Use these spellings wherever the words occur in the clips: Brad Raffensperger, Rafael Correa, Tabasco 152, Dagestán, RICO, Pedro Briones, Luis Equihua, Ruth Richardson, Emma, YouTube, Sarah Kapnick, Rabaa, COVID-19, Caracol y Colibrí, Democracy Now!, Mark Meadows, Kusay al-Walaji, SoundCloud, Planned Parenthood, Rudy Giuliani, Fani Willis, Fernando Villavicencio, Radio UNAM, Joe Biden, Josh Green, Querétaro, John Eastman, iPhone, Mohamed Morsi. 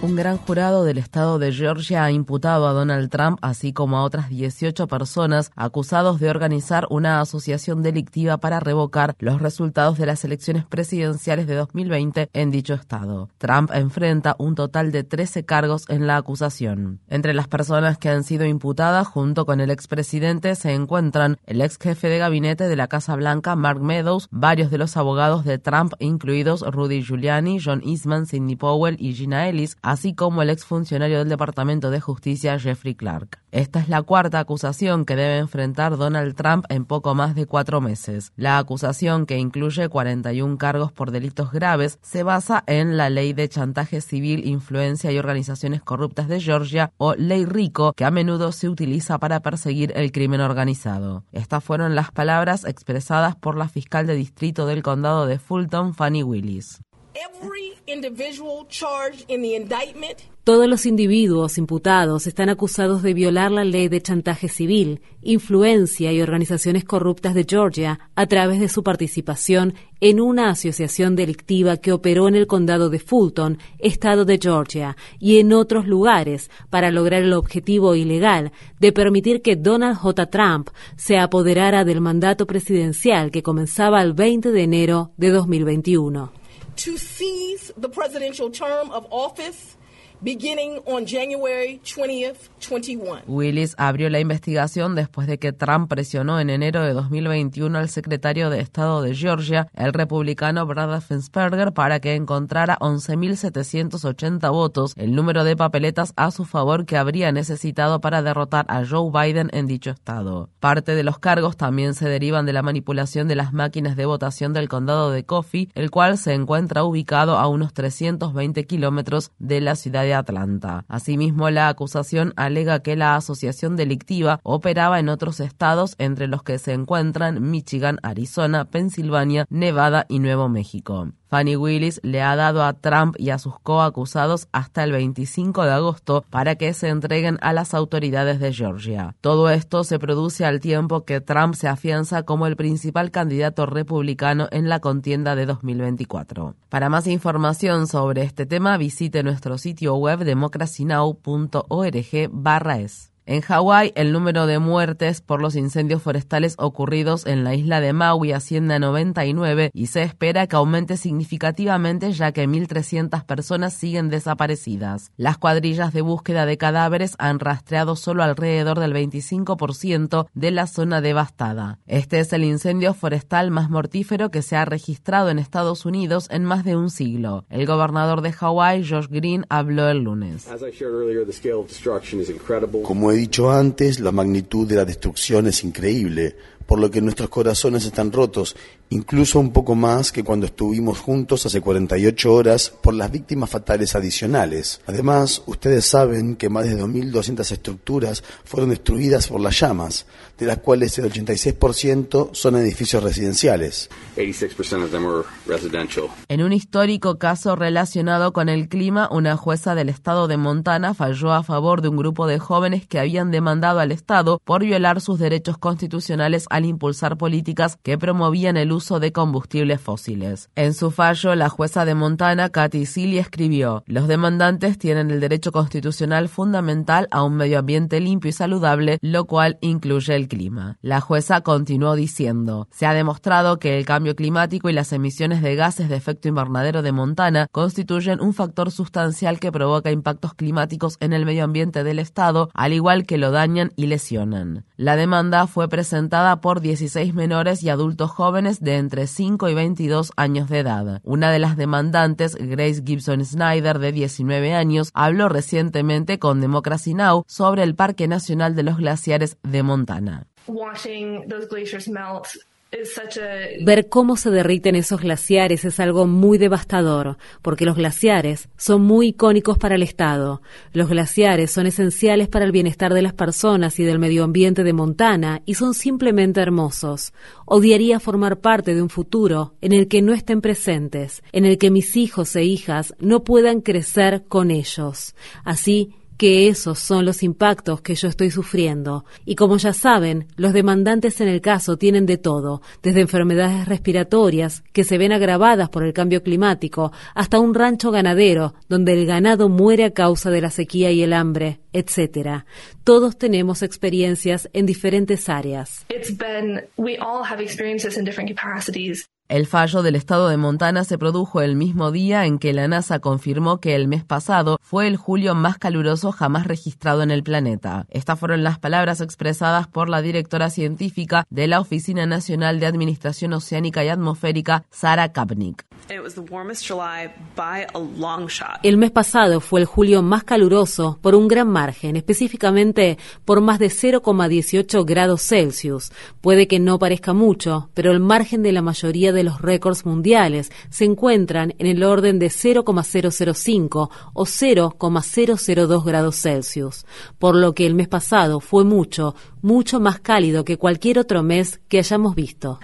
Un gran jurado del estado de Georgia ha imputado a Donald Trump, así como a otras 18 personas acusados de organizar una asociación delictiva para revocar los resultados de las elecciones presidenciales de 2020 en dicho estado. Trump enfrenta un total de 13 cargos en la acusación. Entre las personas que han sido imputadas, junto con el expresidente, se encuentran el ex jefe de gabinete de la Casa Blanca, Mark Meadows, varios de los abogados de Trump, incluidos Rudy Giuliani, John Eastman, Sidney Powell y Gina Ellis, así como el exfuncionario del Departamento de Justicia, Jeffrey Clark. Esta es la cuarta acusación que debe enfrentar Donald Trump en poco más de 4 meses. La acusación, que incluye 41 cargos por delitos graves, se basa en la Ley de Chantaje Civil, Influencia y Organizaciones Corruptas de Georgia, o Ley RICO, que a menudo se utiliza para perseguir el crimen organizado. Estas fueron las palabras expresadas por la fiscal de distrito del condado de Fulton, Fani Willis. Todos los individuos imputados están acusados de violar la Ley de Chantaje Civil, Influencia y Organizaciones Corruptas de Georgia a través de su participación en una asociación delictiva que operó en el condado de Fulton, estado de Georgia, y en otros lugares para lograr el objetivo ilegal de permitir que Donald J. Trump se apoderara del mandato presidencial que comenzaba el 20 de enero de 2021. To seize the presidential term of office beginning on January 20th, 21. Willis abrió la investigación después de que Trump presionó en enero de 2021 al secretario de Estado de Georgia, el republicano Brad Raffensperger, para que encontrara 11.780 votos, el número de papeletas a su favor que habría necesitado para derrotar a Joe Biden en dicho estado. Parte de los cargos también se derivan de la manipulación de las máquinas de votación del condado de Coffee, el cual se encuentra ubicado a unos 320 kilómetros de la ciudad de Atlanta. Asimismo, la acusación alega que la asociación delictiva operaba en otros estados, entre los que se encuentran Michigan, Arizona, Pensilvania, Nevada y Nuevo México. Fani Willis le ha dado a Trump y a sus coacusados hasta el 25 de agosto para que se entreguen a las autoridades de Georgia. Todo esto se produce al tiempo que Trump se afianza como el principal candidato republicano en la contienda de 2024. Para más información sobre este tema, visite nuestro sitio web democracynow.org/es. En Hawái, el número de muertes por los incendios forestales ocurridos en la isla de Maui asciende a 99 y se espera que aumente significativamente, ya que 1.300 personas siguen desaparecidas. Las cuadrillas de búsqueda de cadáveres han rastreado solo alrededor del 25% de la zona devastada. Este es el incendio forestal más mortífero que se ha registrado en Estados Unidos en más de un siglo. El gobernador de Hawái, Josh Green, habló el lunes. Como he dicho antes, la magnitud de la destrucción es increíble, por lo que nuestros corazones están rotos, incluso un poco más que cuando estuvimos juntos hace 48 horas por las víctimas fatales adicionales. Además, ustedes saben que más de 2.200 estructuras fueron destruidas por las llamas, de las cuales el 86% son edificios residenciales. 86% of them were residential. En un histórico caso relacionado con el clima, una jueza del estado de Montana falló a favor de un grupo de jóvenes que habían demandado al estado por violar sus derechos constitucionales al impulsar políticas que promovían el uso de combustibles fósiles. En su fallo, la jueza de Montana, Katy Silly, escribió: los demandantes tienen el derecho constitucional fundamental a un medio ambiente limpio y saludable, lo cual incluye el clima. La jueza continuó diciendo: se ha demostrado que el cambio climático y las emisiones de gases de efecto invernadero de Montana constituyen un factor sustancial que provoca impactos climáticos en el medio ambiente del estado, al igual que lo dañan y lesionan. La demanda fue presentada por por 16 menores y adultos jóvenes de entre 5 y 22 años de edad. Una de las demandantes, Grace Gibson Snyder, de 19 años, habló recientemente con Democracy Now! Sobre el Parque Nacional de los Glaciares de Montana. Ver cómo se derriten esos glaciares es algo muy devastador, porque los glaciares son muy icónicos para el Estado. Los glaciares son esenciales para el bienestar de las personas y del medio ambiente de Montana y son simplemente hermosos. Odiaría formar parte de un futuro en el que no estén presentes, en el que mis hijos e hijas no puedan crecer con ellos. Así que esos son los impactos que yo estoy sufriendo. Y como ya saben, los demandantes en el caso tienen de todo, desde enfermedades respiratorias que se ven agravadas por el cambio climático, hasta un rancho ganadero donde el ganado muere a causa de la sequía y el hambre, etcétera. Todos tenemos experiencias en diferentes áreas. El fallo del estado de Montana se produjo el mismo día en que la NASA confirmó que el mes pasado fue el julio más caluroso jamás registrado en el planeta. Estas fueron las palabras expresadas por la directora científica de la Oficina Nacional de Administración Oceánica y Atmosférica, Sarah Kapnick. El mes pasado fue el julio más caluroso por un gran margen, específicamente por más de 0,18 grados Celsius. Puede que no parezca mucho, pero el margen de la mayoría de los récords mundiales se encuentran en el orden de 0,005 o 0,002 grados Celsius, por lo que el mes pasado fue mucho, mucho más cálido que cualquier otro mes que hayamos visto.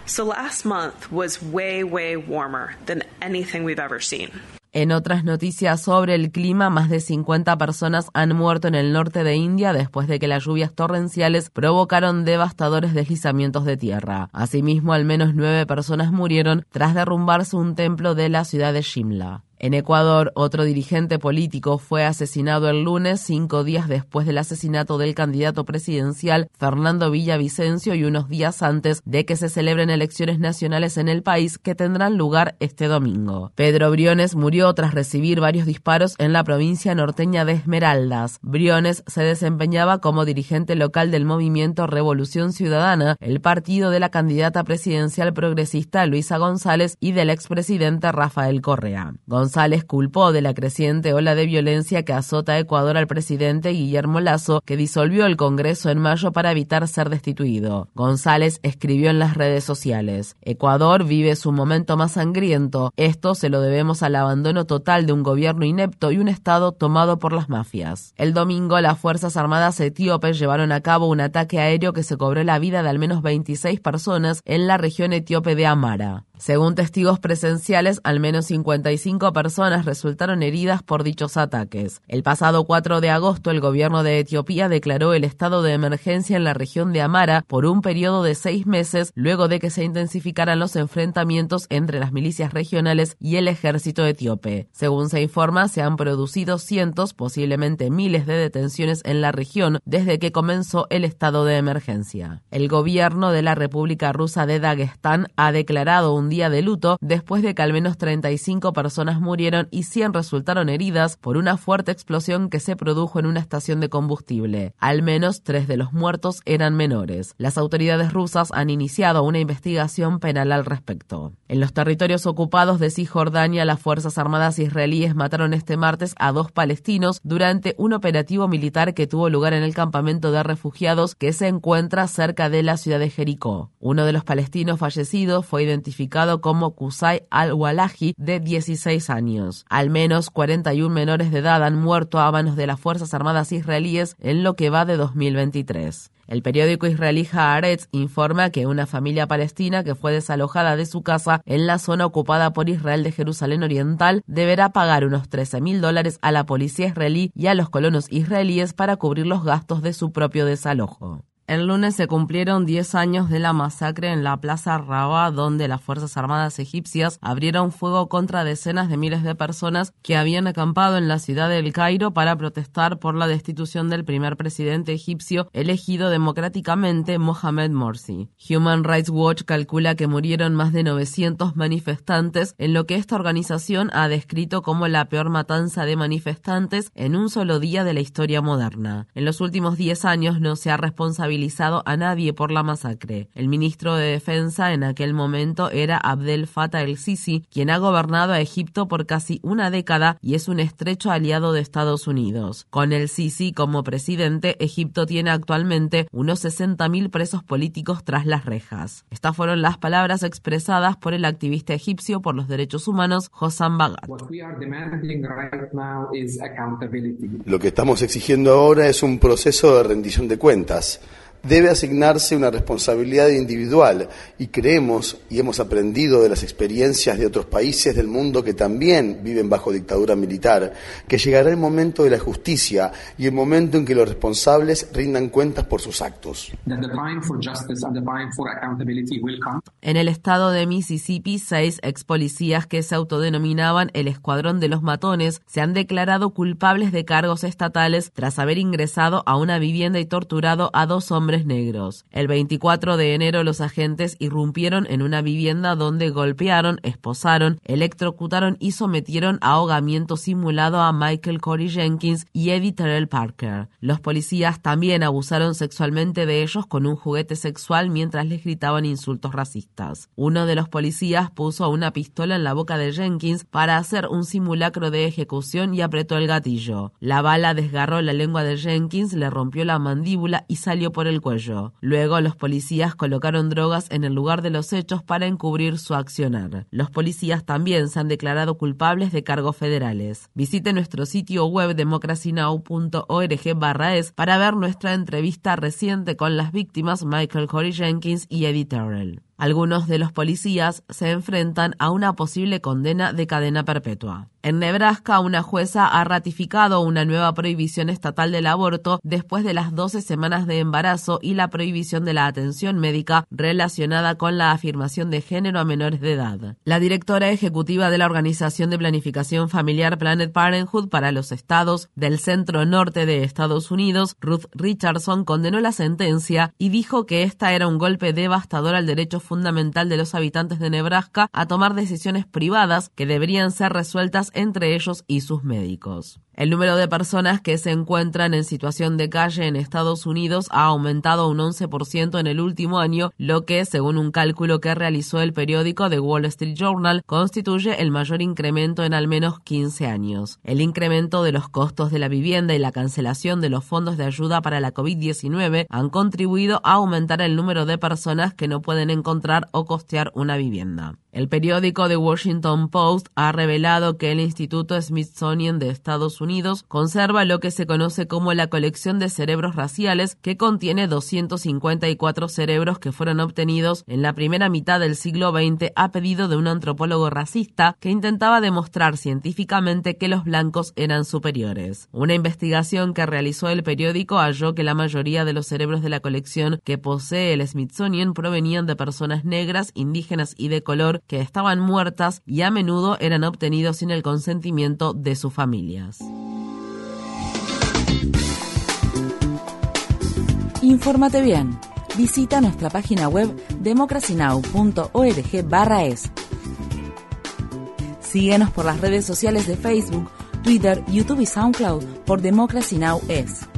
En otras noticias sobre el clima, más de 50 personas han muerto en el norte de India después de que las lluvias torrenciales provocaron devastadores deslizamientos de tierra. Asimismo, al menos 9 personas murieron tras derrumbarse un templo de la ciudad de Shimla. En Ecuador, otro dirigente político fue asesinado el lunes, 5 días después del asesinato del candidato presidencial Fernando Villavicencio y unos días antes de que se celebren elecciones nacionales en el país que tendrán lugar este domingo. Pedro Briones murió tras recibir varios disparos en la provincia norteña de Esmeraldas. Briones se desempeñaba como dirigente local del movimiento Revolución Ciudadana, el partido de la candidata presidencial progresista Luisa González y del expresidente Rafael Correa. González culpó de la creciente ola de violencia que azota a Ecuador al presidente Guillermo Lasso, que disolvió el Congreso en mayo para evitar ser destituido. González escribió en las redes sociales: Ecuador vive su momento más sangriento. Esto se lo debemos al abandono total de un gobierno inepto y un Estado tomado por las mafias. El domingo, las Fuerzas Armadas etíopes llevaron a cabo un ataque aéreo que se cobró la vida de al menos 26 personas en la región etíope de Amara. Según testigos presenciales, al menos 55 personas resultaron heridas por dichos ataques. El pasado 4 de agosto, el gobierno de Etiopía declaró el estado de emergencia en la región de Amara por un periodo de 6 meses, luego de que se intensificaran los enfrentamientos entre las milicias regionales y el ejército etíope. Según se informa, se han producido cientos, posiblemente miles de detenciones en la región desde que comenzó el estado de emergencia. El gobierno de la República Rusa de Dagestán ha declarado un día de luto después de que al menos 35 personas murieron y 100 resultaron heridas por una fuerte explosión que se produjo en una estación de combustible. Al menos 3 de los muertos eran menores. Las autoridades rusas han iniciado una investigación penal al respecto. En los territorios ocupados de Cisjordania, las Fuerzas Armadas israelíes mataron este martes a 2 palestinos durante un operativo militar que tuvo lugar en el campamento de refugiados que se encuentra cerca de la ciudad de Jericó. Uno de los palestinos fallecidos fue identificado como Kusay al-Walaji, de 16 años. Al menos 41 menores de edad han muerto a manos de las Fuerzas Armadas israelíes en lo que va de 2023. El periódico israelí Haaretz informa que una familia palestina que fue desalojada de su casa en la zona ocupada por Israel de Jerusalén Oriental deberá pagar unos $13.000 a la policía israelí y a los colonos israelíes para cubrir los gastos de su propio desalojo. El lunes se cumplieron 10 años de la masacre en la Plaza Rabaa, donde las Fuerzas Armadas egipcias abrieron fuego contra decenas de miles de personas que habían acampado en la ciudad de El Cairo para protestar por la destitución del primer presidente egipcio elegido democráticamente, Mohamed Morsi. Human Rights Watch calcula que murieron más de 900 manifestantes, en lo que esta organización ha descrito como la peor matanza de manifestantes en un solo día de la historia moderna. En los últimos 10 años no se ha responsabilizado responsabilizado a nadie por la masacre. El ministro de Defensa en aquel momento era Abdel Fattah el Sisi, quien ha gobernado a Egipto por casi una década y es un estrecho aliado de Estados Unidos. Con el Sisi como presidente, Egipto tiene actualmente unos 60.000 presos políticos tras las rejas. Estas fueron las palabras expresadas por el activista egipcio por los derechos humanos Hossam Bagat. Lo que estamos exigiendo ahora es un proceso de rendición de cuentas. Debe asignarse una responsabilidad individual y creemos y hemos aprendido de las experiencias de otros países del mundo que también viven bajo dictadura militar, que llegará el momento de la justicia y el momento en que los responsables rindan cuentas por sus actos. En el estado de Mississippi, 6 ex policías que se autodenominaban el Escuadrón de los Matones se han declarado culpables de cargos estatales tras haber ingresado a una vivienda y torturado a 2 hombres negros. El 24 de enero los agentes irrumpieron en una vivienda donde golpearon, esposaron, electrocutaron y sometieron a ahogamiento simulado a Michael Corey Jenkins y Eddie Terrell Parker. Los policías también abusaron sexualmente de ellos con un juguete sexual mientras les gritaban insultos racistas. Uno de los policías puso una pistola en la boca de Jenkins para hacer un simulacro de ejecución y apretó el gatillo. La bala desgarró la lengua de Jenkins, le rompió la mandíbula y salió por el cuello. Luego, los policías colocaron drogas en el lugar de los hechos para encubrir su accionar. Los policías también se han declarado culpables de cargos federales. Visite nuestro sitio web democracynow.org/es para ver nuestra entrevista reciente con las víctimas Michael Corey Jenkins y Eddie Terrell. Algunos de los policías se enfrentan a una posible condena de cadena perpetua. En Nebraska, una jueza ha ratificado una nueva prohibición estatal del aborto después de las 12 semanas de embarazo y la prohibición de la atención médica relacionada con la afirmación de género a menores de edad. La directora ejecutiva de la Organización de Planificación Familiar Planned Parenthood para los estados del centro norte de Estados Unidos, Ruth Richardson, condenó la sentencia y dijo que esta era un golpe devastador al derecho fundamental de los habitantes de Nebraska a tomar decisiones privadas que deberían ser resueltas entre ellos y sus médicos. El número de personas que se encuentran en situación de calle en Estados Unidos ha aumentado un 11% en el último año, lo que, según un cálculo que realizó el periódico The Wall Street Journal, constituye el mayor incremento en al menos 15 años. El incremento de los costos de la vivienda y la cancelación de los fondos de ayuda para la COVID-19 han contribuido a aumentar el número de personas que no pueden encontrar o costear una vivienda. El periódico The Washington Post ha revelado que el Instituto Smithsonian de Estados Unidos conserva lo que se conoce como la colección de cerebros raciales, que contiene 254 cerebros que fueron obtenidos en la primera mitad del siglo XX a pedido de un antropólogo racista que intentaba demostrar científicamente que los blancos eran superiores. Una investigación que realizó el periódico halló que la mayoría de los cerebros de la colección que posee el Smithsonian provenían de personas negras, indígenas y de color que estaban muertas y a menudo eran obtenidos sin el consentimiento de sus familias. Infórmate bien. Visita nuestra página web democracynow.org/es. Síguenos por las redes sociales de Facebook, Twitter, YouTube y SoundCloud por DemocracyNowEs.